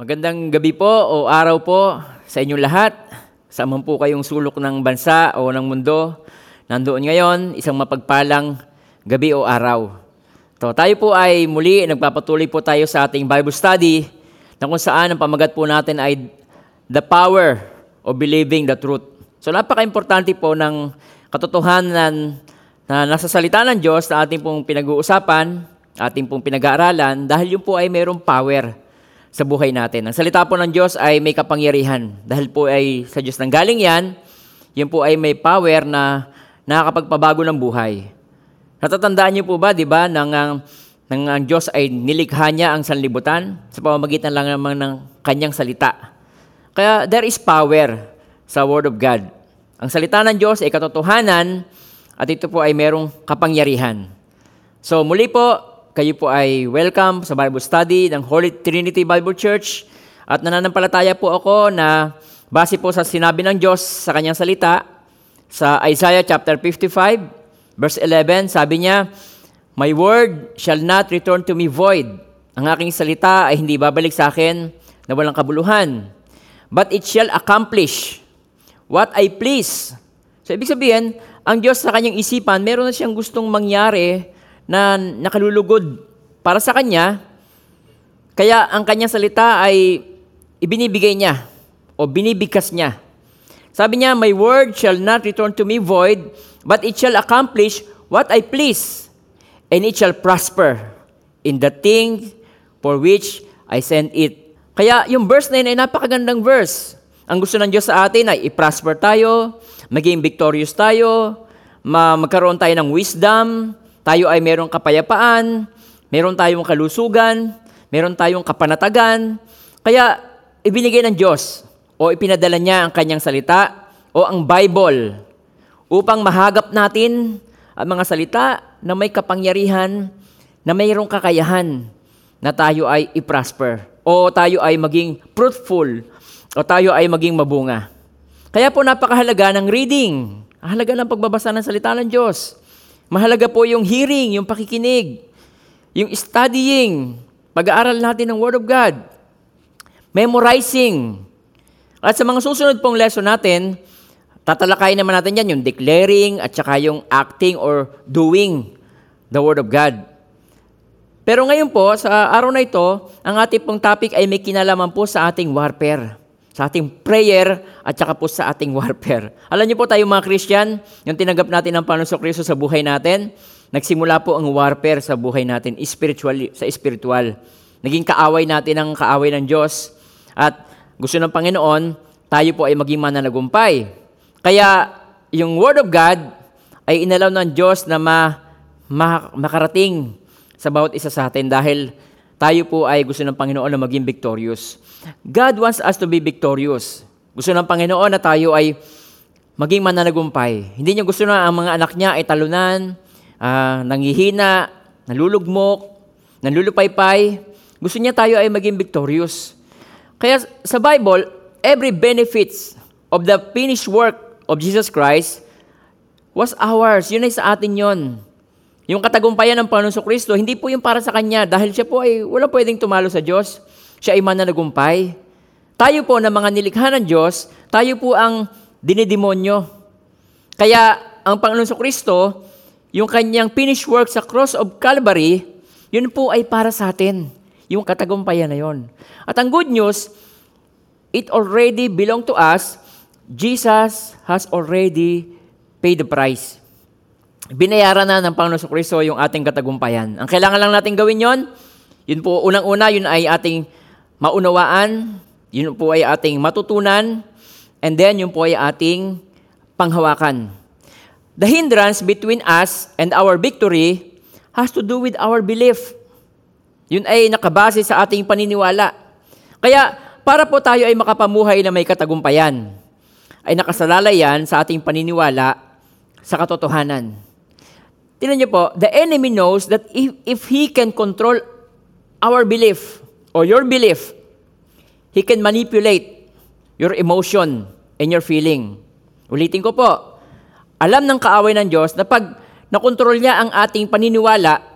Magandang gabi po o araw po sa inyong lahat. Saan man po kayong sulok ng bansa o ng mundo, nandoon ngayon, isang mapagpalang gabi o araw. So, tayo po ay muli, nagpapatuloy po tayo sa ating Bible study na kung saan ang pamagat po natin ay The Power of Believing the Truth. So napaka-importante po ng katotohanan na nasa salita ng Diyos na ating pong pinag-uusapan, ating pong pinag-aaralan dahil yun po ay mayroong power sa buhay natin. Ang salita po ng Diyos ay may kapangyarihan. Dahil po ay sa Diyos nang galing yan, yan po ay may power na nakakapagpabago ng buhay. Natatandaan niyo po ba, di ba, nang ang Diyos ay nilikha niya ang sanlibutan sa pamamagitan lang naman ng kanyang salita. Kaya there is power sa Word of God. Ang salita ng Diyos ay katotohanan at ito po ay merong kapangyarihan. So muli po, kayo po ay welcome sa Bible Study ng Holy Trinity Bible Church at nananampalataya po ako na base po sa sinabi ng Diyos sa kanyang salita sa Isaiah chapter 55 verse 11, sabi niya, "My word shall not return to me void. Ang aking salita ay hindi babalik sa akin na walang kabuluhan. But it shall accomplish what I please." So ibig sabihin, ang Diyos sa kanyang isipan, meron na siyang gustong mangyari na nakalulugod para sa kanya, kaya ang kanyang salita ay ibinibigay niya o binibigkas niya. Sabi niya, "My word shall not return to me void, but it shall accomplish what I please, and it shall prosper in the thing for which I send it." Kaya yung verse na yun ay napakagandang verse. Ang gusto ng Diyos sa atin ay i-prosper tayo, maging victorious tayo, magkaroon tayo ng wisdom, tayo ay merong kapayapaan, meron tayong kalusugan, meron tayong kapanatagan. Kaya ibinigay ng Diyos o ipinadala niya ang kanyang salita o ang Bible upang mahagap natin ang mga salita na may kapangyarihan, na mayroong kakayahan na tayo ay i-prosper o tayo ay maging fruitful o tayo ay maging mabunga. Kaya po napakahalaga ng reading, halaga ng pagbabasa ng salita ng Diyos. Mahalaga po yung hearing, yung pakikinig, yung studying, pag-aaral natin ng Word of God, memorizing. At sa mga susunod pong lesson natin, tatalakayin naman natin yan, yung declaring at saka yung acting or doing the Word of God. Pero ngayon po, sa araw na ito, ang ating pong topic ay may kinalaman po sa ating warfare, sa ating prayer at saka po sa ating warfare. Alam niyo po tayo mga Christian, yung tinanggap natin ang Panginoon Kristo sa buhay natin, nagsimula po ang warfare sa buhay natin, spiritual. Naging kaaway natin ang kaaway ng Diyos at gusto ng Panginoon, tayo po ay maging mananagumpay. Kaya yung Word of God ay inalaw ng Diyos na makarating sa bawat isa sa atin dahil tayo po ay gusto ng Panginoon na maging victorious. God wants us to be victorious. Gusto ng Panginoon na tayo ay maging mananagumpay. Hindi niya gusto na ang mga anak niya ay talunan, nanghihina, nalulugmok, nalulupaypay. Gusto niya tayo ay maging victorious. Kaya sa Bible, every benefits of the finished work of Jesus Christ was ours. Yun ay sa atin yun. Yung katagumpayan ng Panginoon Kristo, hindi po yung para sa Kanya dahil siya po ay wala pwedeng tumalo sa Diyos. Siya ay mananagumpay. Tayo po na mga nilikha ng Diyos, tayo po ang dinidemonyo. Kaya ang Panginoon Kristo, yung Kanyang finished work sa cross of Calvary, yun po ay para sa atin, yung katagumpayan na yun. At ang good news, it already belong to us. Jesus has already paid the price. Binayaran na ng Panginoon Kristo yung ating katagumpayan. Ang kailangan lang natin gawin yon, yun po unang-una, yun ay ating maunawaan, yun po ay ating matutunan, and then yun po ay ating panghawakan. The hindrance between us and our victory has to do with our belief. Yun ay nakabase sa ating paniniwala. Kaya para po tayo ay makapamuhay na may katagumpayan, ay nakasalalay yan sa ating paniniwala sa katotohanan. Tingnan niyo po, the enemy knows that if he can control our belief or your belief, he can manipulate your emotion and your feeling. Ulitin ko po, alam ng kaaway ng Diyos na pag nakontrol niya ang ating paniniwala,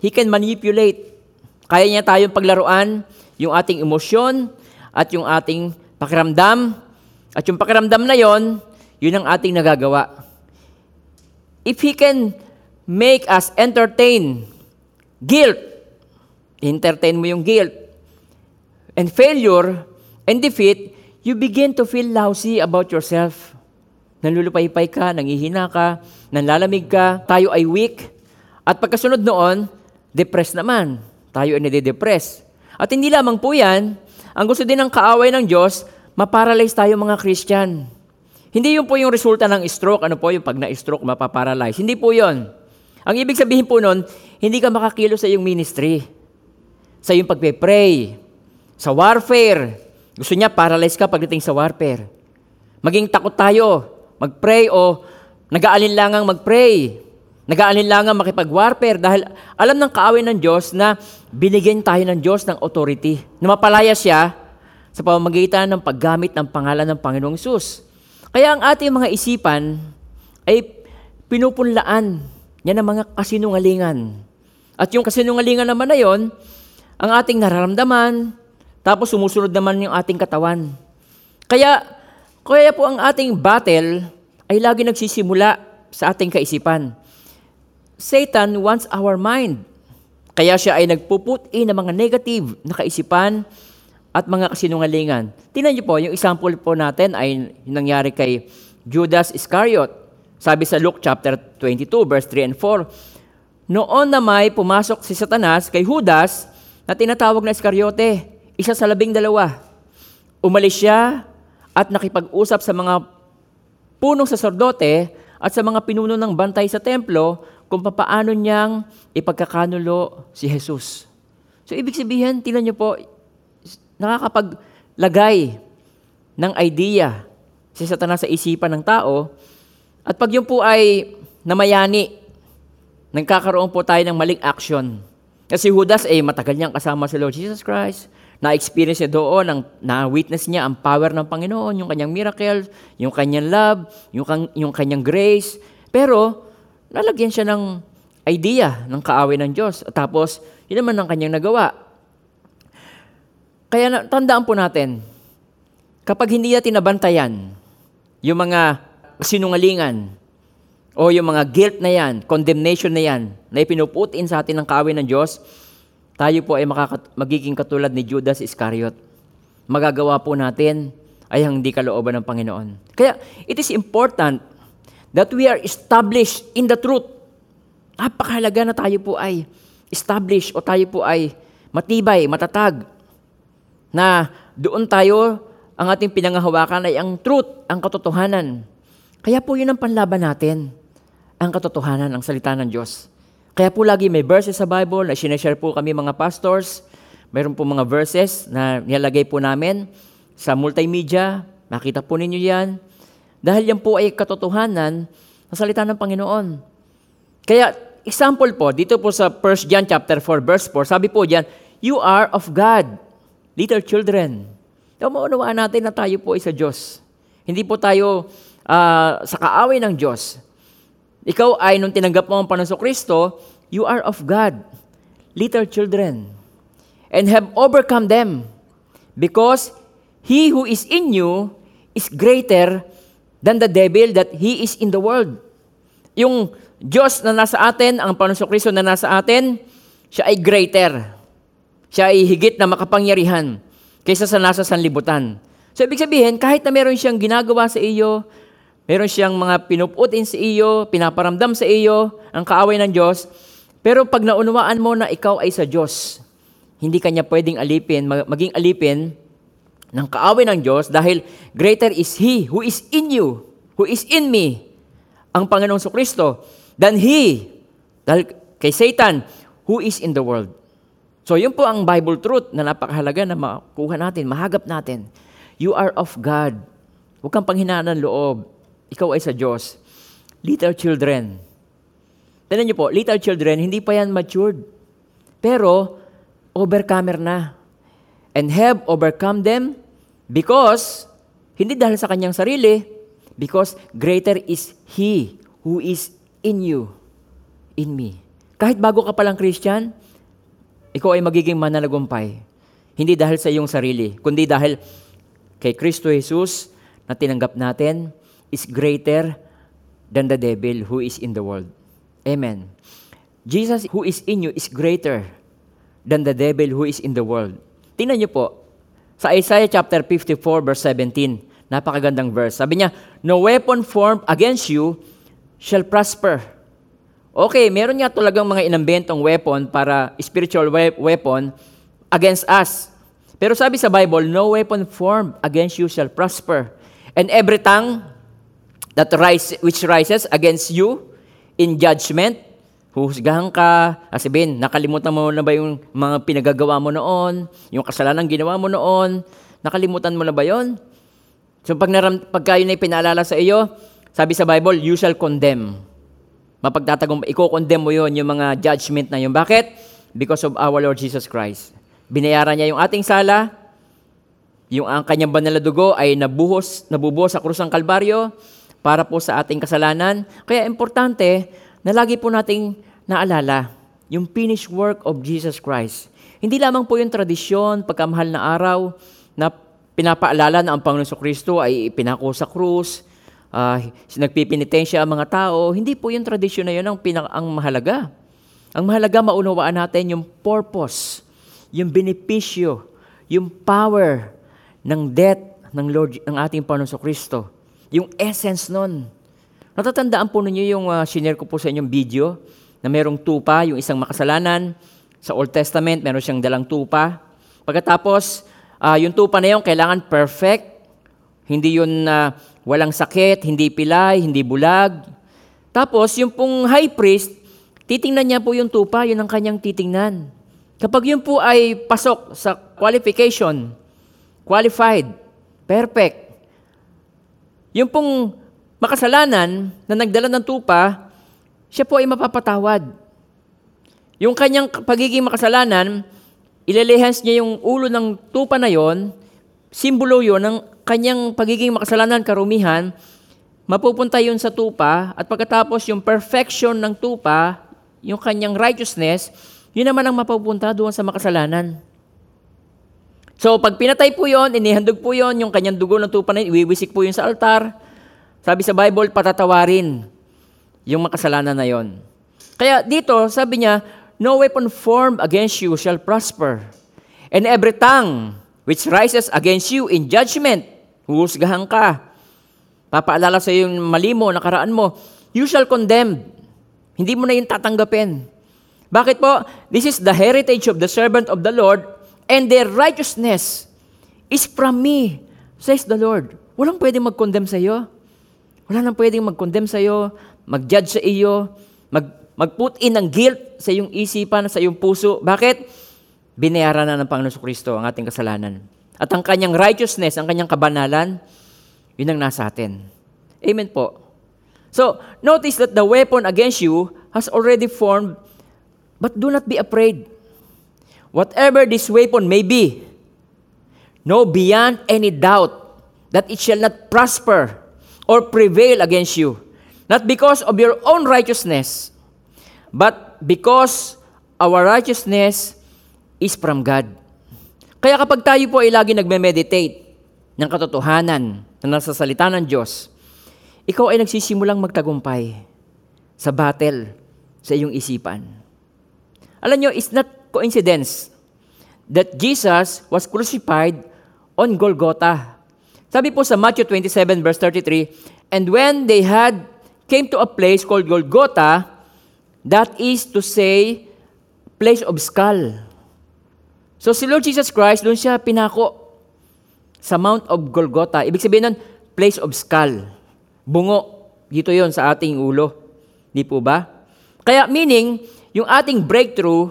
he can manipulate. Kaya niya tayong paglaruan, yung ating emosyon at yung ating pakiramdam. At yung pakiramdam na yon, yun ang ating nagagawa. If He can make us entertain guilt, entertain mo yung guilt, and failure, and defeat, you begin to feel lousy about yourself. Nalulupay-pay ka, nangihina ka, nanlalamig ka, tayo ay weak. At pagkasunod noon, depressed naman. Tayo ay nade-depress. At hindi lamang po yan, ang gusto din ng kaaway ng Diyos, maparalyze tayo mga Christian. Hindi yun po yung resulta ng stroke, ano po yung pag na-stroke, mapaparalyze. Hindi po yun. Ang ibig sabihin po nun, hindi ka makakilos sa iyong ministry, sa iyong pagpe-pray, sa warfare. Gusto niya, paralyze ka pagdating sa warfare. Maging takot tayo, mag-pray o nag-aalinlangang mag-pray. Nag-aalinlangang makipag-warfare dahil alam ng kaaway ng Diyos na binigyan tayo ng Diyos ng authority na mapalaya siya sa pamamagitan ng paggamit ng pangalan ng Panginoong Hesus. Kaya ang ating mga isipan ay pinupunlaan niya ng mga kasinungalingan. At yung kasinungalingan naman na yon, ang ating nararamdaman, tapos sumusunod naman yung ating katawan. Kaya po ang ating battle ay lagi nagsisimula sa ating kaisipan. Satan wants our mind. Kaya siya ay nagpuput-in ng mga negative na kaisipan at mga kasinungalingan. Tingnan niyo po, yung example po natin ay nangyari kay Judas Iscariot. Sabi sa Luke chapter 22, verse 3 and 4, noon na may pumasok si Satanas kay Judas na tinatawag na Iskaryote, isa sa 12. Umalis siya at nakipag-usap sa mga punong saserdote at sa mga pinuno ng bantay sa templo kung paano niyang ipagkakanulo si Jesus. So, ibig sabihin, tingnan niyo po, nakakapaglagay ng idea si Satanas sa isipan ng tao at pag yun po ay namayani, nagkakaroon po tayo ng maling action. Kasi Judas, matagal niyang kasama si Lord Jesus Christ. Na-experience niya doon, na-witness niya ang power ng Panginoon, yung kanyang miracle, yung kanyang love, yung kanyang grace. Pero, nalagyan siya ng idea ng kaaway ng Diyos. At tapos, yun naman ang kanyang nagawa. Kaya tandaan po natin, kapag hindi natin nabantayan yung mga sinungalingan, o yung mga guilt na yan, condemnation na yan, na ipinuputin sa atin ng kaaway ng Diyos, tayo po ay magiging katulad ni Judas Iscariot. Magagawa po natin ay hindi kalooban ng Panginoon. Kaya it is important that we are established in the truth. Napakahalaga na tayo po ay established o tayo po ay matibay, matatag, na doon tayo, ang ating pinangahawakan ay ang truth, ang katotohanan. Kaya po yun ang panlaban natin. Ang katotohanan, ang salita ng Diyos. Kaya po lagi may verses sa Bible na sinashare po kami mga pastors. Mayroon po mga verses na nilalagay po namin sa multimedia. Makita po ninyo yan. Dahil yan po ay katotohanan ng salita ng Panginoon. Kaya example po, dito po sa 1 John chapter 4 verse 4, sabi po diyan, you are of God, little children. So, maunawaan natin na tayo po ay sa Diyos. Hindi po tayo sa kaaway ng Diyos. Ikaw ay, nung tinanggap mo ang Panginoong Kristo, you are of God, little children, and have overcome them, because he who is in you is greater than the devil that he is in the world. Yung Diyos na nasa atin, ang Panginoong Kristo na nasa atin, siya ay greater. Siya ay higit na makapangyarihan kaysa sa nasa sanlibutan. So, ibig sabihin, kahit na meron siyang ginagawa sa iyo, meron siyang mga pinuputin sa iyo, pinaparamdam sa iyo, ang kaaway ng Diyos. Pero pag naunawaan mo na ikaw ay sa Diyos, hindi ka niya pwedeng alipin, maging alipin ng kaaway ng Diyos dahil greater is He who is in you, who is in me, ang Panginoong Kristo, than He, dahil kay Satan, who is in the world. So, yun po ang Bible truth na napakahalaga na makuha natin, mahagap natin. You are of God. Huwag kang panghinaan ng loob. Ikaw ay sa Diyos. Little children. Tignan niyo po, little children, hindi pa yan matured. Pero, overcomer na. And have overcome them because, hindi dahil sa kanyang sarili, because greater is He who is in you, in me. Kahit bago ka palang Christian, ikaw ay magiging mananagumpay. Hindi dahil sa iyong sarili, kundi dahil kay Kristo Jesus na tinanggap natin is greater than the devil who is in the world. Amen. Jesus who is in you is greater than the devil who is in the world. Tingnan niyo po, sa Isaiah chapter 54 verse 17, napakagandang verse. Sabi niya, no weapon formed against you shall prosper. Okay, meron niya talagang mga inambentong weapon para spiritual weapon against us. Pero sabi sa Bible, no weapon formed against you shall prosper. And every tongue that rises against you in judgment, huhusgahan ka, sabihin, nakalimutan mo na ba yung mga pinagagawa mo noon, yung kasalanan ginawa mo noon, nakalimutan mo na ba yon? So pagka yun ay pinaalala sa iyo, sabi sa Bible, you shall condemn. Mapagtatagumpay, i-condemn mo yon, yung mga judgment na yun. Bakit? Because of our Lord Jesus Christ. Binayaran niya yung ating sala, yung ang kanyang banal na dugo ay nabubuhos sa krus ng Kalbaryo para po sa ating kasalanan. Kaya importante na lagi po nating naalala yung finished work of Jesus Christ. Hindi lamang po yung tradisyon, pagkamahal na araw na pinapaalala na ang Panginoon sa Kristo ay pinako sa krus, nagpipinitensya ang mga tao. Hindi po yung tradisyon na yun ang mahalaga. Ang mahalaga maunawaan natin yung purpose, yung benepisyo, yung power ng death ng Lord, ng ating Panginoon sa Kristo. Yung essence nun. Natatandaan po ninyo yung shinare ko po sa inyong video na merong tupa, yung isang makasalanan. Sa Old Testament, meron siyang dalang tupa. Pagkatapos, yung tupa na yun, kailangan perfect. Hindi yun walang sakit, hindi pilay, hindi bulag. Tapos, yung pong high priest, titingnan niya po yung tupa, yun ang kanyang titingnan. Kapag yun po ay pasok sa qualification, qualified, perfect, yung pong makasalanan na nagdala ng tupa, siya po ay mapapatawad. Yung kanyang pagiging makasalanan, ililihens niya yung ulo ng tupa na yon, simbolo yon ng kanyang pagiging makasalanan, karumihan, mapupunta yon sa tupa, at pagkatapos yung perfection ng tupa, yung kanyang righteousness, yun naman ang mapupunta doon sa makasalanan. So, pag pinatay po yun, inihandog po yun, yung kanyang dugo ng tupa na yun, iwiwisik po yun sa altar. Sabi sa Bible, patatawarin yung makasalanan na yun. Kaya dito, sabi niya, no weapon formed against you shall prosper. And every tongue which rises against you in judgment, huhusgahan ka. Papaalala sa iyo yung mali mo, nakaraan mo. You shall condemn. Hindi mo na yun tatanggapin. Bakit po? This is the heritage of the servant of the Lord, and their righteousness is from me, says the Lord. Walang pwedeng mag-condemn sa iyo. Wala nang pwedeng mag-condemn sa iyo, mag-judge sa iyo, mag-put in ng guilt sa iyong isipan, sa iyong puso. Bakit? Binayaran na ng Panginoon Kristo ang ating kasalanan. At ang kanyang righteousness, ang kanyang kabanalan, yun ang nasa atin. Amen po. So, notice that the weapon against you has already formed, but do not be afraid. Whatever this weapon may be, know beyond any doubt that it shall not prosper or prevail against you, not because of your own righteousness, but because our righteousness is from God. Kaya kapag tayo po ay lagi nagme-meditate ng katotohanan na nasa salita ng Diyos, ikaw ay nagsisimulang magtagumpay sa battle sa iyong isipan. Alam nyo, it's not coincidence that Jesus was crucified on Golgotha. Sabi po sa Matthew 27 verse 33, and when they had came to a place called Golgotha, that is to say, place of skull. So si Lord Jesus Christ, doon siya pinako sa Mount of Golgotha. Ibig sabihin nun, place of skull. Bungo. Dito yon sa ating ulo. Di po ba? Kaya meaning, yung ating breakthrough,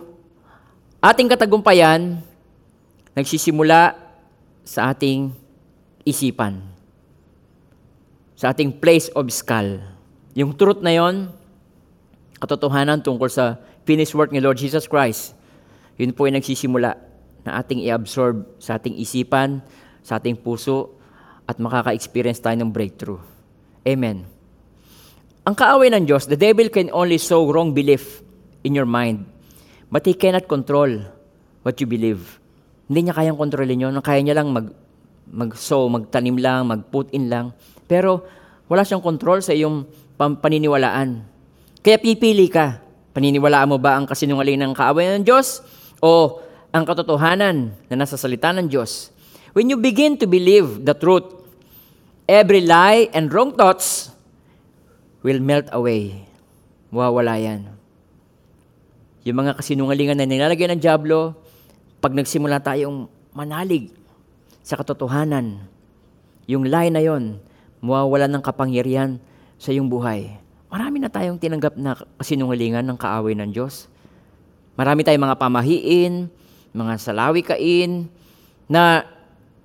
ating katagumpayan, nagsisimula sa ating isipan. Sa ating place of skull. Yung truth na yon, katotohanan tungkol sa finished work ni Lord Jesus Christ, yun po yung nagsisimula na ating i-absorb sa ating isipan, sa ating puso, at makaka-experience tayo ng breakthrough. Amen. Ang kaaway ng Diyos, the devil can only sow wrong belief in your mind. But he cannot control what you believe. Hindi niya kayang kontrolin yun. Kaya niya lang magtanim lang, mag-put in lang. Pero wala siyang control sa iyong paniniwalaan. Kaya pipili ka. Paniniwalaan mo ba ang kasinungaling ng kaaway ng Diyos o ang katotohanan na nasa salita ng Diyos? When you begin to believe the truth, every lie and wrong thoughts will melt away. Wawala yan. Yung mga kasinungalingan na nilalagay ng dyablo, pag nagsimula tayong manalig sa katotohanan, yung lie na yon, mawawala ng kapangyarihan sa iyong buhay. Marami na tayong tinanggap na kasinungalingan ng kaaway ng Diyos. Marami tayong mga pamahiin, mga salawikain, na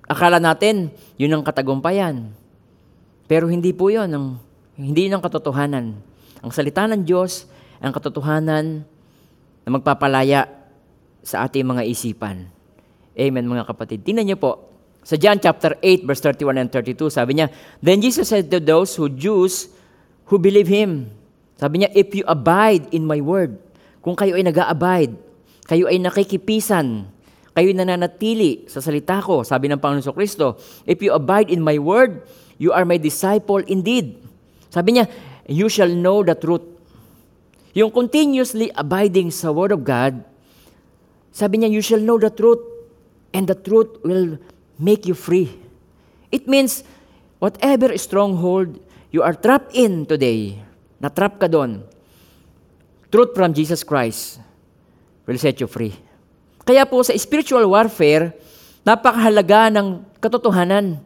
akala natin, yun ang katagumpayan. Pero hindi po yun. Hindi yun ang katotohanan. Ang salita ng Diyos, ang katotohanan na magpapalaya sa ating mga isipan. Amen, mga kapatid. Tingnan niyo po. Sa John chapter 8, verse 31 and 32, sabi niya, "Then Jesus said to those who believe Him," sabi niya, "If you abide in my word," kung kayo ay nag-a-abide, kayo ay nakikipisan, kayo ay nananatili sa salita ko, sabi ng Panginoon Kristo, "If you abide in my word, you are my disciple indeed." Sabi niya, "You shall know the truth." Yung continuously abiding sa word of God, sabi niya, "You shall know the truth, and the truth will make you free." It means, whatever stronghold you are trapped in today, natrap ka doon, truth from Jesus Christ will set you free. Kaya po sa spiritual warfare, napakahalaga ng katotohanan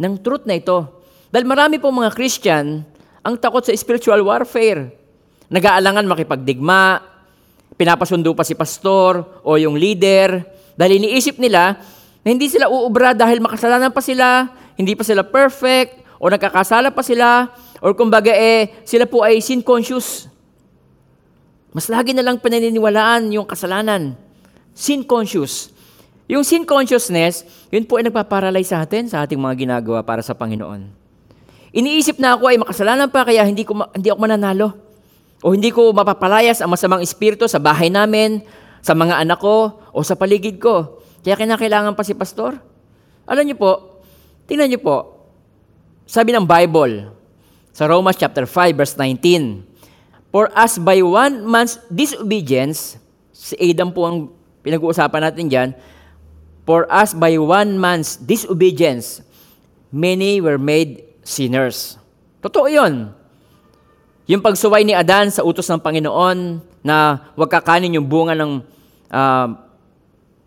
ng truth na ito. Dahil marami po mga Christian ang takot sa spiritual warfare. Nag-aalangan makipagdigma, pinapasundo pa si pastor o yung leader, dahil iniisip nila na hindi sila uubra dahil makasalanan pa sila, hindi pa sila perfect, o nagkakasala pa sila, o kumbaga sila po ay sin conscious. Mas lagi na lang pananiniwalaan yung kasalanan. Sin conscious. Yung sin consciousness, yun po ay nagpaparalyze sa atin, sa ating mga ginagawa para sa Panginoon. Iniisip na ako ay makasalanan pa, kaya hindi ako mananalo. O hindi ko mapapalayas ang masamang espiritu sa bahay namin, sa mga anak ko, o sa paligid ko. Kaya kinakailangan pa si pastor. Alam niyo po, tingnan niyo po, sabi ng Bible, sa Romans chapter 5, verse 19, "For as by one man's disobedience," si Adam po ang pinag-uusapan natin dyan, "For as by one man's disobedience, many were made sinners." Totoo yun. Yung pagsuway ni Adan sa utos ng Panginoon na huwag kakanin yung bunga ng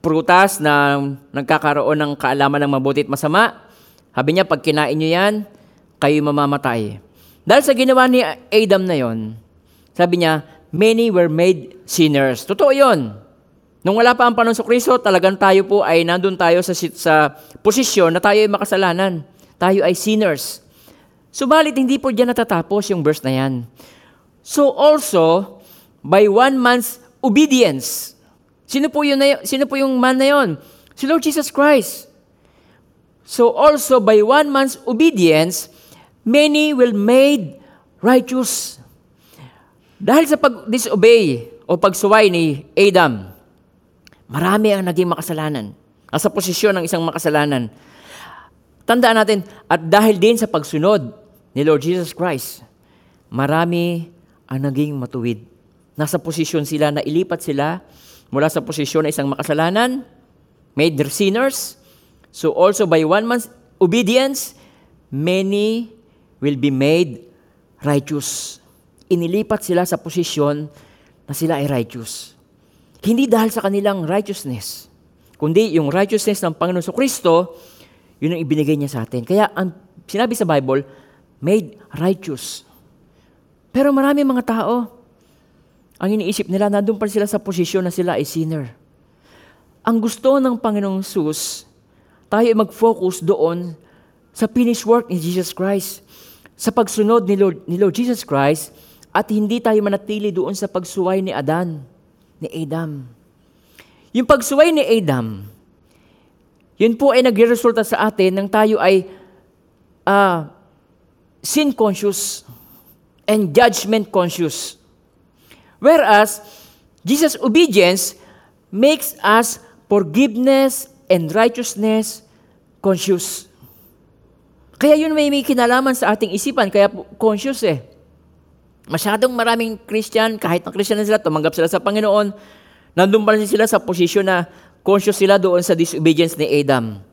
prutas na nagkakaroon ng kaalaman ng mabuti at masama, sabi niya, pag kinain niyo yan, kayo mamamatay. Dahil sa ginawa ni Adam na yon, sabi niya, many were made sinners. Totoo yun. Nung wala pa ang Panginoong Kristo, talagang tayo po ay nandun tayo sa posisyon na tayo ay makasalanan. Tayo ay sinners. Subalit, hindi po dyan natatapos yung verse na yan. So also, by one man's obedience. Sino po yung man na yon? Si Lord Jesus Christ. So also by one man's obedience, many will made righteous. Dahil sa pag-disobey o pagsuway ni Adam, marami ang naging makasalanan. Ang sa posisyon ng isang makasalanan. Tandaan natin, at dahil din sa pagsunod ni Lord Jesus Christ, marami ang naging matuwid. Nasa posisyon sila, na ilipat sila mula sa posisyon ng isang makasalanan, made their sinners. So also by one man's obedience, many will be made righteous. Inilipat sila sa posisyon na sila ay righteous. Hindi dahil sa kanilang righteousness, kundi yung righteousness ng Panginoon sa Kristo, yun ang ibinigay niya sa atin. Kaya ang sinabi sa Bible, made righteous. Pero marami mga tao, ang iniisip nila, nandun pa sila sa posisyon na sila ay sinner. Ang gusto ng Panginoong Sus, tayo ay mag-focus doon sa finished work ni Jesus Christ, sa pagsunod ni Lord Jesus Christ, at hindi tayo manatili doon sa pagsuway ni Adam. Yung pagsuway ni Adam, yun po ay nagresulta sa atin nang tayo ay sin conscious and judgment conscious. Whereas, Jesus' obedience makes us forgiveness and righteousness conscious. Kaya yun may kinalaman sa ating isipan, kaya conscious eh. Masyadong maraming Christian, kahit ang Christian na sila, tumanggap sila sa Panginoon, nandun pa rin sila sa posisyon na conscious sila doon sa disobedience ni Adam.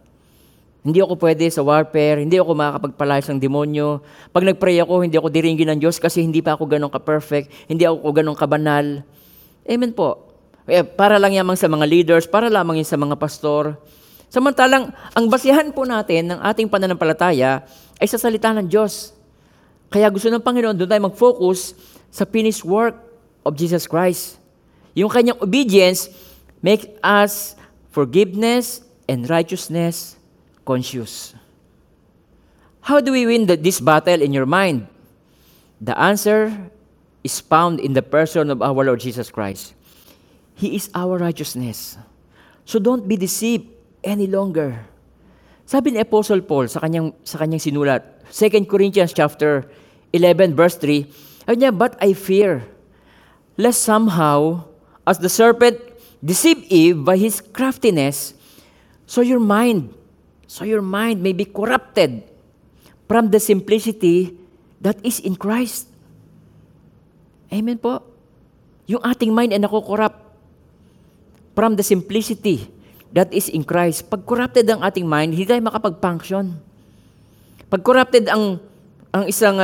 Hindi ako pwede sa warfare, hindi ako makakapagpalayas ng demonyo. Pag nagpray ako, hindi ako diringgin ng Diyos kasi hindi pa ako ganun ka-perfect, hindi ako ganun ka-banal. Amen po. Para lang yamang sa mga leaders, para lamang yun sa mga pastor. Samantalang, ang basihan po natin ng ating pananampalataya ay sa salita ng Diyos. Kaya gusto ng Panginoon, doon tayo mag-focus sa finished work of Jesus Christ. Yung kanyang obedience makes us forgiveness and righteousness conscious. How do we win this battle in your mind? The answer is found in the person of our Lord Jesus Christ. He is our righteousness. So don't be deceived any longer. Sabi ni Apostle Paul sa kanyang sinulat, 2 Corinthians chapter 11 verse 3, sabi niya, "But I fear, lest somehow, as the serpent deceived Eve by his craftiness, so your mind may be corrupted from the simplicity that is in Christ." Amen po. Yung ating mind ay nakukorrupt from the simplicity that is in Christ. Pag corrupted ang ating mind, hindi tayo makapag-function. Pag corrupted ang isang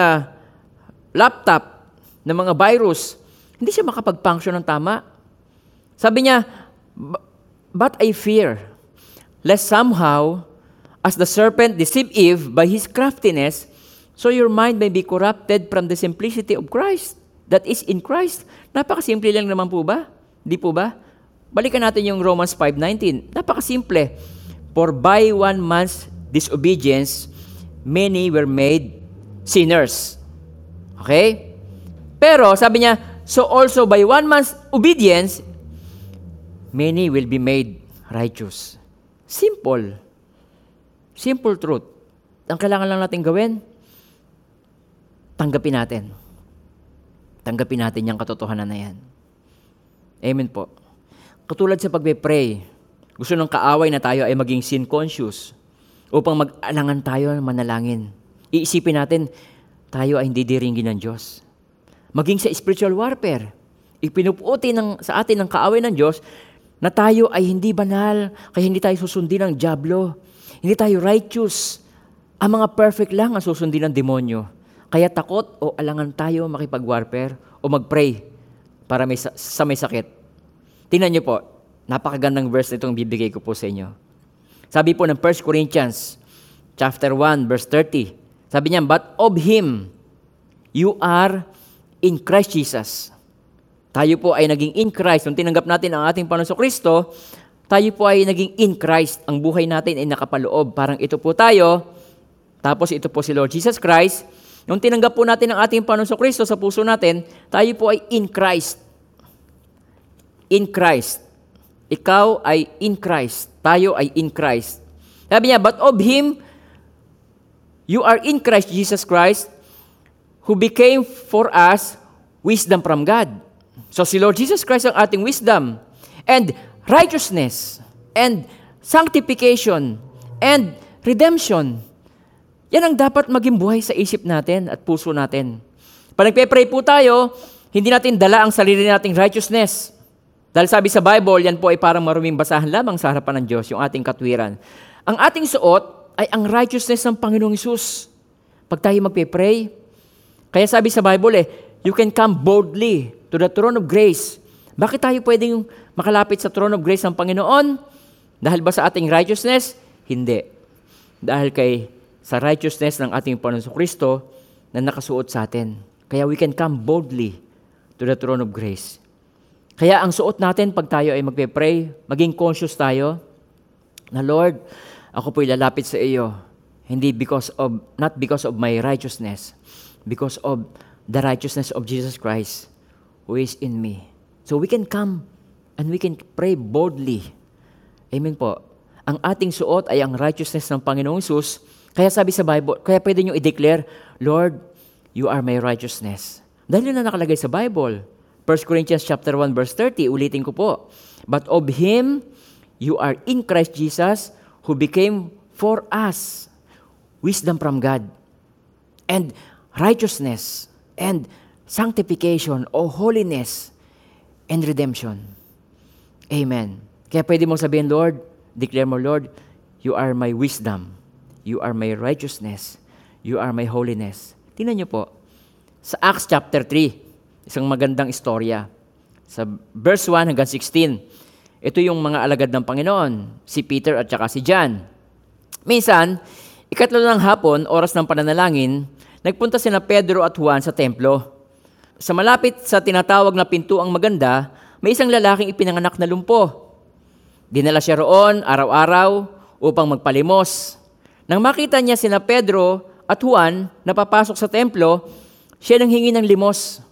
laptop ng mga virus, hindi siya makapag-function ng tama. Sabi niya, "But I fear, lest somehow, as the serpent deceived Eve by his craftiness, so your mind may be corrupted from the simplicity of Christ, that is in Christ." Napakasimple lang naman po ba? Di po ba? Balikan natin yung Romans 5:19. Napakasimple. "For by one man's disobedience, many were made sinners." Okay? Pero sabi niya, so also by one man's obedience, many will be made righteous. Simple. Simple truth. Ang kailangan lang natin gawin, tanggapin natin. Tanggapin natin yung katotohanan na yan. Amen po. Katulad sa pagbe-pray, gusto ng kaaway na tayo ay maging sin conscious upang mag-alangan tayo manalangin. Iisipin natin, tayo ay hindi diringgin ng Diyos. Maging sa spiritual warfare, ipinupuotin sa atin ng kaaway ng Diyos na tayo ay hindi banal, kaya hindi tayo susundin ng diablo. Hindi tayo righteous. Ang mga perfect lang ang susundin ng demonyo. Kaya takot o alangan tayo makipag-warfare o mag-pray para may sakit. Tingnan niyo po, napakagandang verse itong bibigay ko po sa inyo. Sabi po ng 1 Corinthians chapter 1 verse 30. Sabi niya, "But of him you are in Christ Jesus." Tayo po ay naging in Christ. Nung tinanggap natin ang ating Panginoon Kristo, tayo po ay naging in Christ. Ang buhay natin ay nakapaloob. Parang ito po tayo, tapos ito po si Lord Jesus Christ. Nung tinanggap po natin ang ating Panginoon Kristo sa puso natin, tayo po ay in Christ. In Christ. Ikaw ay in Christ. Tayo ay in Christ. Sabi niya, "But of Him, you are in Christ Jesus Christ, who became for us wisdom from God." So si Lord Jesus Christ ang ating wisdom. And righteousness, and sanctification, and redemption. Yan ang dapat maging buhay sa isip natin at puso natin. Pag nagpe-pray po tayo, hindi natin dala ang sarili nating righteousness. Dahil sabi sa Bible, yan po ay parang maruming basahan lamang sa harapan ng Diyos, yung ating katwiran. Ang ating suot ay ang righteousness ng Panginoong Hesus. Pag tayo magpe-pray, kaya sabi sa Bible, you can come boldly to the throne of grace. Bakit tayo pwedeng makalapit sa throne of grace ng Panginoon? Dahil ba sa ating righteousness? Hindi. Dahil sa righteousness ng ating Panginoon Kristo na nakasuot sa atin. Kaya we can come boldly to the throne of grace. Kaya ang suot natin pag tayo ay magpe-pray, maging conscious tayo na, "Lord, ako po'y lalapit sa iyo, not because of my righteousness, because of the righteousness of Jesus Christ who is in me." So we can come and we can pray boldly. Amen po. Ang ating suot ay ang righteousness ng Panginoong Hesus. Kaya sabi sa Bible, kaya pwede nyo i-declare, "Lord, you are my righteousness." Dahil yun na nakalagay sa Bible. 1 Corinthians chapter 1 verse 30, ulitin ko po. "But of him, You are in Christ Jesus who became for us wisdom from God and righteousness and sanctification o holiness and redemption. Amen. Kaya pwede mong sabihin, Lord, declare mo, Lord, you are my wisdom. You are my righteousness. You are my holiness. Tingnan niyo po, sa Acts chapter 3, isang magandang istorya. Sa verse 1 hanggang 16, ito yung mga alagad ng Panginoon, si Peter at saka si John. Minsan, ikatlo ng hapon, oras ng pananalangin, nagpunta sina Pedro at Juan sa templo. Sa malapit sa tinatawag na pintuang maganda, may isang lalaking ipinanganak na lumpo. Dinala siya roon araw-araw upang magpalimos. Nang makita niya sina Pedro at Juan na papasok sa templo, siya nang hingi ng limos.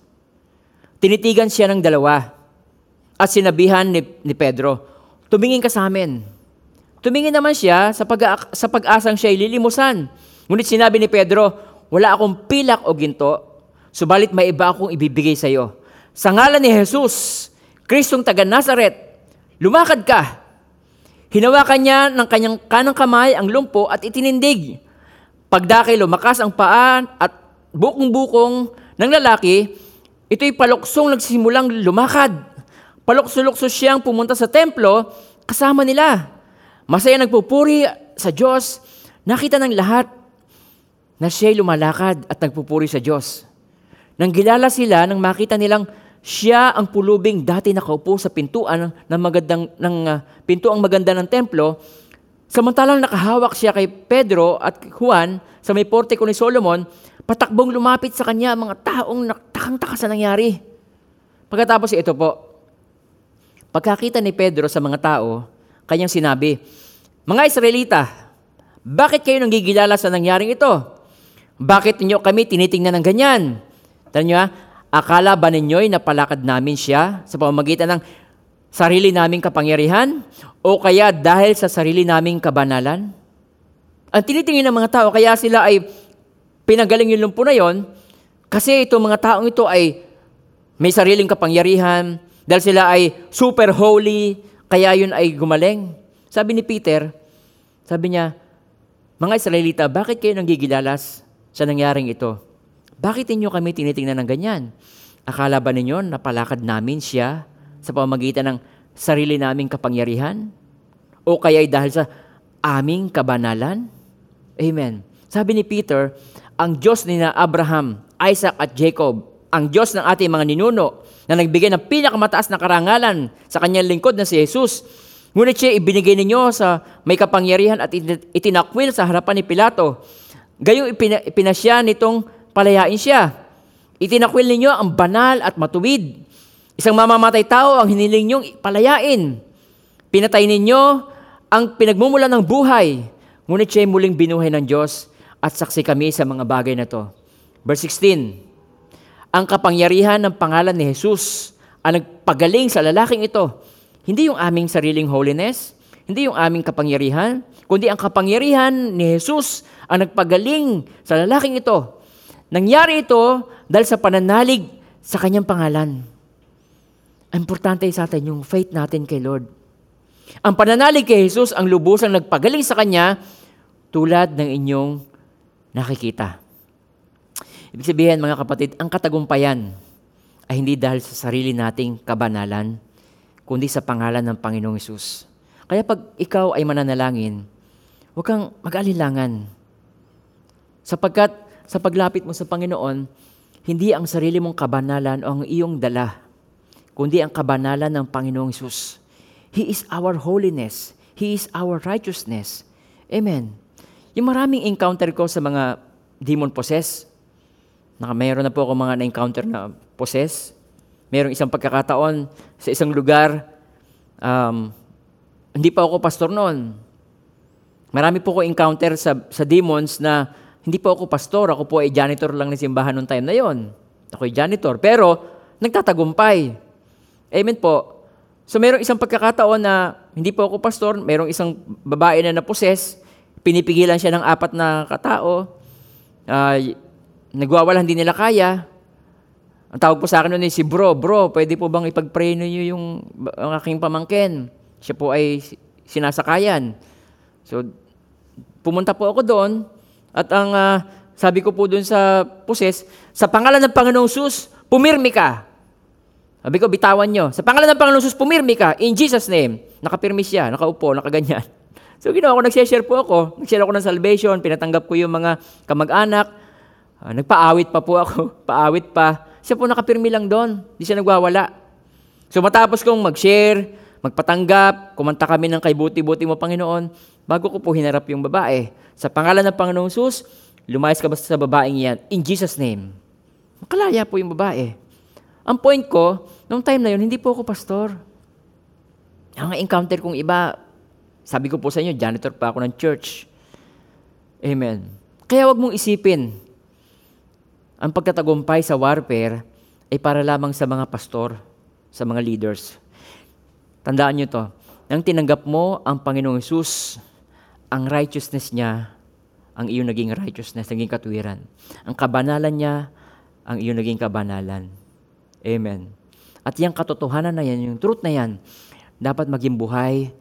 Tinitigan siya ng dalawa. At sinabihan ni Pedro, tumingin ka sa amin. Tumingin naman siya sa pag-asang siya ililimusan. Ngunit sinabi ni Pedro, wala akong pilak o ginto, subalit may iba akong ibibigay sa iyo. Sa ngalan ni Jesus, Kristong taga Nazaret, lumakad ka. Hinawakan niya ng kanyang kanang kamay ang lumpo at itinindig. Pagdakay lumakas ang paan at bukong-bukong ng lalaki, ito'y paluksong nagsimulang lumakad. Palukso-lukso siyang pumunta sa templo kasama nila. Masaya nagpupuri sa Diyos. Nakita ng lahat na siya'y lumalakad at nagpupuri sa Diyos. Nang gilala sila nang makita nilang siya ang pulubing dati nakaupo sa pintuan ng pintuang maganda ng templo, samantalang nakahawak siya kay Pedro at Juan sa may portiko ni Solomon, patakbong lumapit sa kanya ang mga taong takang-taka sa nangyari. Pagkatapos ito po, pagkakita ni Pedro sa mga tao, kanyang sinabi, mga Israelita, bakit kayo nanggigilala sa nangyaring ito? Bakit ninyo kami tinitingnan ng ganyan? Tanong nyo ha, akala ba ninyo'y napalakad namin siya sa pamamagitan ng sarili naming kapangyarihan o kaya dahil sa sarili naming kabanalan? Ang tinitingin ng mga tao, kaya sila ay pinagaling yung lumpo na yon kasi itong mga taong ito ay may sariling kapangyarihan dahil sila ay super holy, kaya yun ay gumaling. Sabi ni Peter, sabi niya, mga Israelita, bakit kayo nanggigilalas sa nangyaring ito? Bakit inyo kami tinitingnan ng ganyan? Akala ba ninyo napalakad namin siya sa pamamagitan ng sarili naming kapangyarihan? O kaya'y dahil sa aming kabanalan? Amen. Sabi ni Peter, ang Diyos ni na Abraham, Isaac at Jacob, ang Diyos ng ating mga ninuno na nagbigay ng pinakamataas na karangalan sa kanyang lingkod na si Jesus, ngunit siya ibinigay ninyo sa may kapangyarihan at itinakwil sa harapan ni Pilato. Gayong ipinasya nitong palayain siya. Itinakwil ninyo ang banal at matuwid. Isang mamamatay tao ang hiniling niyong palayain. Pinatay ninyo ang pinagmumulan ng buhay. Ngunit siya'y muling binuhay ng Diyos at saksi kami sa mga bagay na to. Verse 16, ang kapangyarihan ng pangalan ni Jesus ang nagpagaling sa lalaking ito. Hindi yung aming sariling holiness, hindi yung aming kapangyarihan, kundi ang kapangyarihan ni Jesus ang nagpagaling sa lalaking ito. Nangyari ito dahil sa pananalig sa kanyang pangalan. Importante sa atin yung faith natin kay Lord. Ang pananalig kay Jesus ang lubusang nagpagaling sa Kanya tulad ng inyong nakikita. Ibig sabihin mga kapatid, ang katagumpayan ay hindi dahil sa sarili nating kabanalan, kundi sa pangalan ng Panginoong Hesus. Kaya pag ikaw ay mananalangin, huwag kang mag-alilangan. Sapagkat sa paglapit mo sa Panginoon, hindi ang sarili mong kabanalan o ang iyong dala, kundi ang kabanalan ng Panginoong Hesus. He is our holiness. He is our righteousness. Amen. Yung maraming encounter ko sa mga demon-possessed, mayroon na po ako mga na-encounter na possessed. Mayroong isang pagkakataon sa isang lugar, hindi pa ako pastor noon. Marami po ko encounter sa demons na hindi po ako pastor. Ako po ay janitor lang ng simbahan noong time na yon. Ako ay janitor. Pero nagtatagumpay. Amen po. So mayroong isang pagkakataon na hindi po ako pastor, mayroong isang babae na naposes, pinipigilan siya ng 4 na katao, nagwawalan, hindi nila kaya. Ang tawag po sa akin noon ay si bro, pwede po bang ipag-pray ninyo yung aking pamangkin? Siya po ay sinasakayan. So, pumunta po ako doon at ang sabi ko po doon sa poses, sa pangalan ng Panginoong Jesus, pumirmi ka. Sabi ko, bitawan nyo. Sa pangalan ng Panginoong Jesus, pumirmi ka. In Jesus' name. Nakapirmi siya, nakaupo, nakaganyan. So, ginawa ko, nagsishare po ako. Nagshare ako ng salvation, pinatanggap ko yung mga kamag-anak. Nagpaawit pa po ako, paawit pa. Siya po nakapirmi lang doon. Hindi siya nagwawala. So, matapos kong mag-share, magpatanggap, kumanta kami ng kay buti-buti mo, Panginoon, bago ko po hinarap yung babae. Sa pangalan ng Panginoong Jesus, lumayas ka basta sa babaeng yan. In Jesus' name. Makalaya po yung babae. Ang point ko, noong time na yun, hindi po ako pastor. Ang encounter kong iba, sabi ko po sa inyo, janitor pa ako ng church. Amen. Kaya wag mong isipin, ang pagtatagumpay sa warfare ay para lamang sa mga pastor, sa mga leaders. Tandaan nyo to, nang tinanggap mo ang Panginoong Hesus, ang righteousness niya, ang iyong naging righteousness, naging katuwiran. Ang kabanalan niya, ang iyong naging kabanalan. Amen. At yung katotohanan na yan, yung truth na yan, dapat maging buhay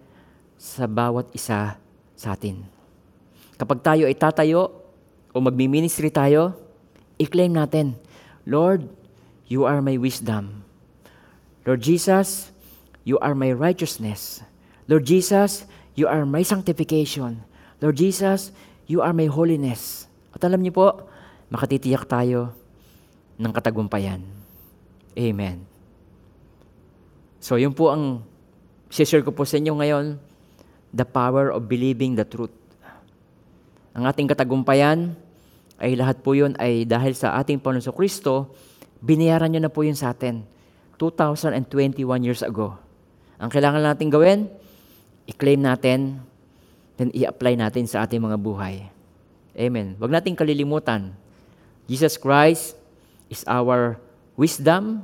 sa bawat isa sa atin. Kapag tayo ay tatayo o magmi-ministry tayo, i-claim natin, Lord, you are my wisdom. Lord Jesus, you are my righteousness. Lord Jesus, you are my sanctification. Lord Jesus, you are my holiness. At alam niyo po, makatitiyak tayo ng katagumpayan. Amen. So, yun po ang share ko po sa inyo ngayon, the power of believing the truth. Ang ating katagumpayan, ay lahat po yun ay dahil sa ating Panginoon Kristo, binayaran niya na po yun sa atin, 2021 years ago. Ang kailangan natin gawin, i-claim natin, then i-apply natin sa ating mga buhay. Amen. Huwag nating kalilimutan, Jesus Christ is our wisdom.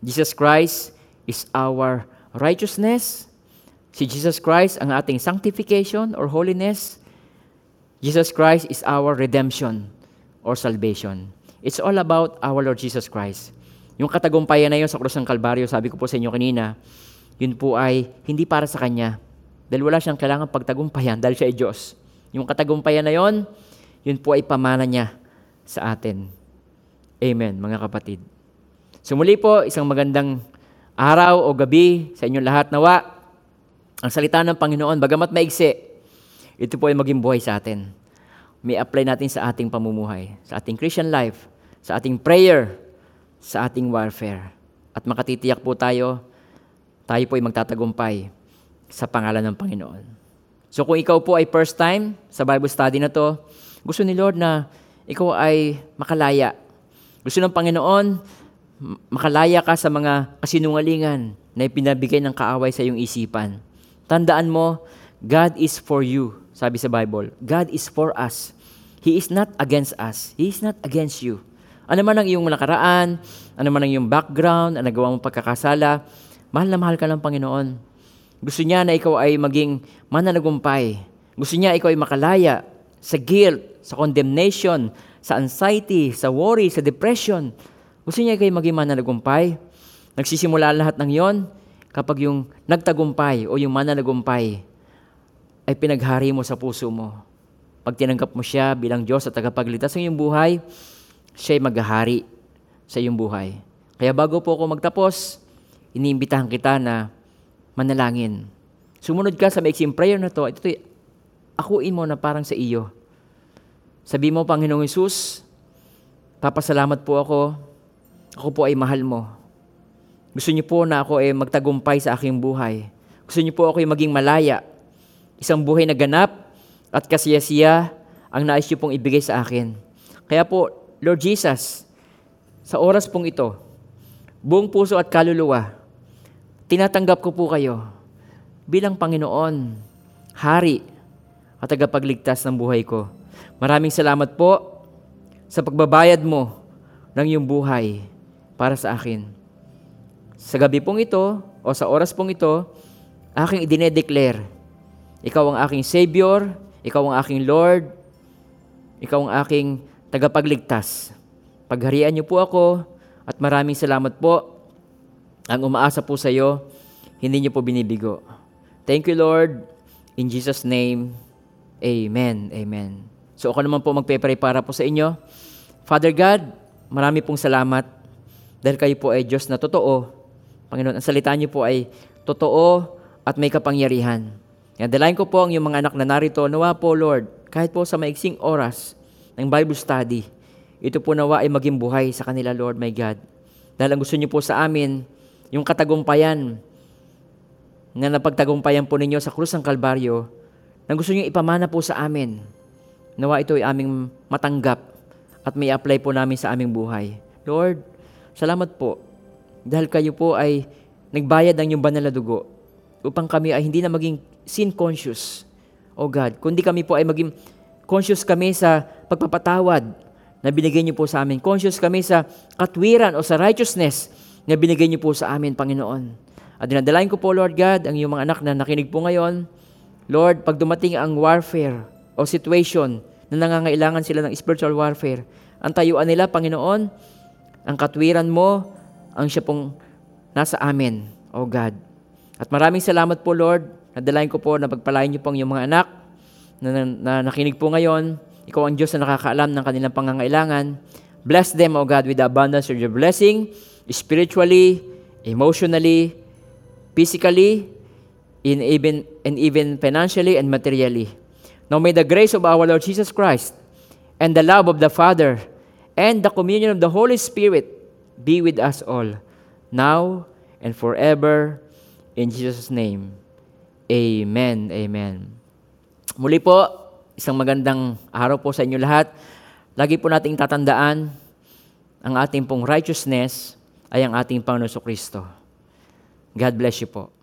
Jesus Christ is our righteousness. Si Jesus Christ ang ating sanctification or holiness. Jesus Christ is our redemption or salvation. It's all about our Lord Jesus Christ. Yung katagumpayan na yun sa krus ng Kalbaryo, sabi ko po sa inyo kanina, yun po ay hindi para sa Kanya. Dahil wala siyang kailangan pagtagumpayan dahil siya ay Diyos. Yung katagumpayan na yun, yun po ay pamana niya sa atin. Amen, mga kapatid. So muli po, isang magandang araw o gabi sa inyong lahat. Nawa, ang salita ng Panginoon, bagamat maigsi, ito po ay maging buhay sa atin. May apply natin sa ating pamumuhay, sa ating Christian life, sa ating prayer, sa ating warfare. At makatitiyak po tayo po ay magtatagumpay sa pangalan ng Panginoon. So kung ikaw po ay first time sa Bible study na to, gusto ni Lord na ikaw ay makalaya. Gusto ng Panginoon, makalaya ka sa mga kasinungalingan na ipinabigay ng kaaway sa iyong isipan. Tandaan mo, God is for you, sabi sa Bible. God is for us. He is not against us. He is not against you. Ano man ang iyong nakaraan, ano man ang iyong background, ang nagawa mong pagkakasala, mahal na mahal ka ng Panginoon. Gusto niya na ikaw ay maging mananagumpay. Gusto niya ikaw ay makalaya sa guilt, sa condemnation, sa anxiety, sa worry, sa depression. Gusto niya kayo maging mananagumpay. Nagsisimula lahat ng yon kapag yung nagtagumpay o yung mananagumpay ay pinaghari mo sa puso mo. Pag tinanggap mo siya bilang Diyos at tagapagligtas ng iyong buhay, siya ay maghahari sa iyong buhay. Kaya bago po ako magtapos, iniimbitahan kita na manalangin. Sumunod ka sa maiksing prayer na to, ito akuin mo na parang sa iyo. Sabi mo, Panginoong Hesus, papasalamat po ako. Ako po ay mahal mo. Gusto niyo po na ako ay magtagumpay sa aking buhay. Gusto niyo po ako ay maging malaya. Isang buhay na ganap at kasiyasiya ang nais niyo pong ibigay sa akin. Kaya po, Lord Jesus, sa oras pong ito, buong puso at kaluluwa, tinatanggap ko po kayo bilang Panginoon, Hari at tagapagligtas ng buhay ko. Maraming salamat po sa pagbabayad mo ng iyong buhay para sa akin. Sa gabi pong ito o sa oras pong ito, aking idinedeclare, ikaw ang aking Savior, ikaw ang aking Lord, ikaw ang aking tagapagligtas. Pagharian niyo po ako at maraming salamat po. Ang umaasa po sa iyo, hindi niyo po binibigo. Thank you, Lord. In Jesus' name, amen, amen. So ako naman po magpe-pray para po sa inyo. Father God, marami pong salamat dahil kayo po ay Diyos na totoo. Panginoon, ang salita niyo po ay totoo at may kapangyarihan. Dalayan ko po ang iyong mga anak na narito. Nawa po, Lord, kahit po sa maiksing oras ng Bible study, ito po nawa ay maging buhay sa kanila, Lord my God. Dahil ang gusto niyo po sa amin, yung katagumpayan na napagtagumpayan po ninyo sa krus ng Kalbaryo, na gusto niyo ipamana po sa amin. Nawa ito ay aming matanggap at may apply po namin sa aming buhay. Lord, salamat po dahil kayo po ay nagbayad ng iyong banal na dugo upang kami ay hindi na maging sin conscious, O God, kundi kami po ay maging conscious kami sa pagpapatawad na binigay niyo po sa amin. Conscious kami sa katwiran o sa righteousness na binigay niyo po sa amin, Panginoon. At dinadalain ko po, Lord God, ang iyong mga anak na nakinig po ngayon. Lord, pag dumating ang warfare o situation na nangangailangan sila ng spiritual warfare, ang tayuan nila, Panginoon, ang katwiran mo, ang siya pong nasa amin, O God. At maraming salamat po, Lord, nadalain ko po na pagpalain niyo po ang iyong mga anak na nakinig po ngayon. Ikaw ang Diyos na nakakaalam ng kanilang pangangailangan. Bless them, O God, with the abundance of your blessing, spiritually, emotionally, physically, and even financially and materially. Now may the grace of our Lord Jesus Christ and the love of the Father and the communion of the Holy Spirit be with us all, now and forever, in Jesus' name. Amen, amen. Muli po, isang magandang araw po sa inyo lahat. Lagi po nating tatandaan, ang ating pong righteousness ay ang ating Panginoon Kristo. God bless you po.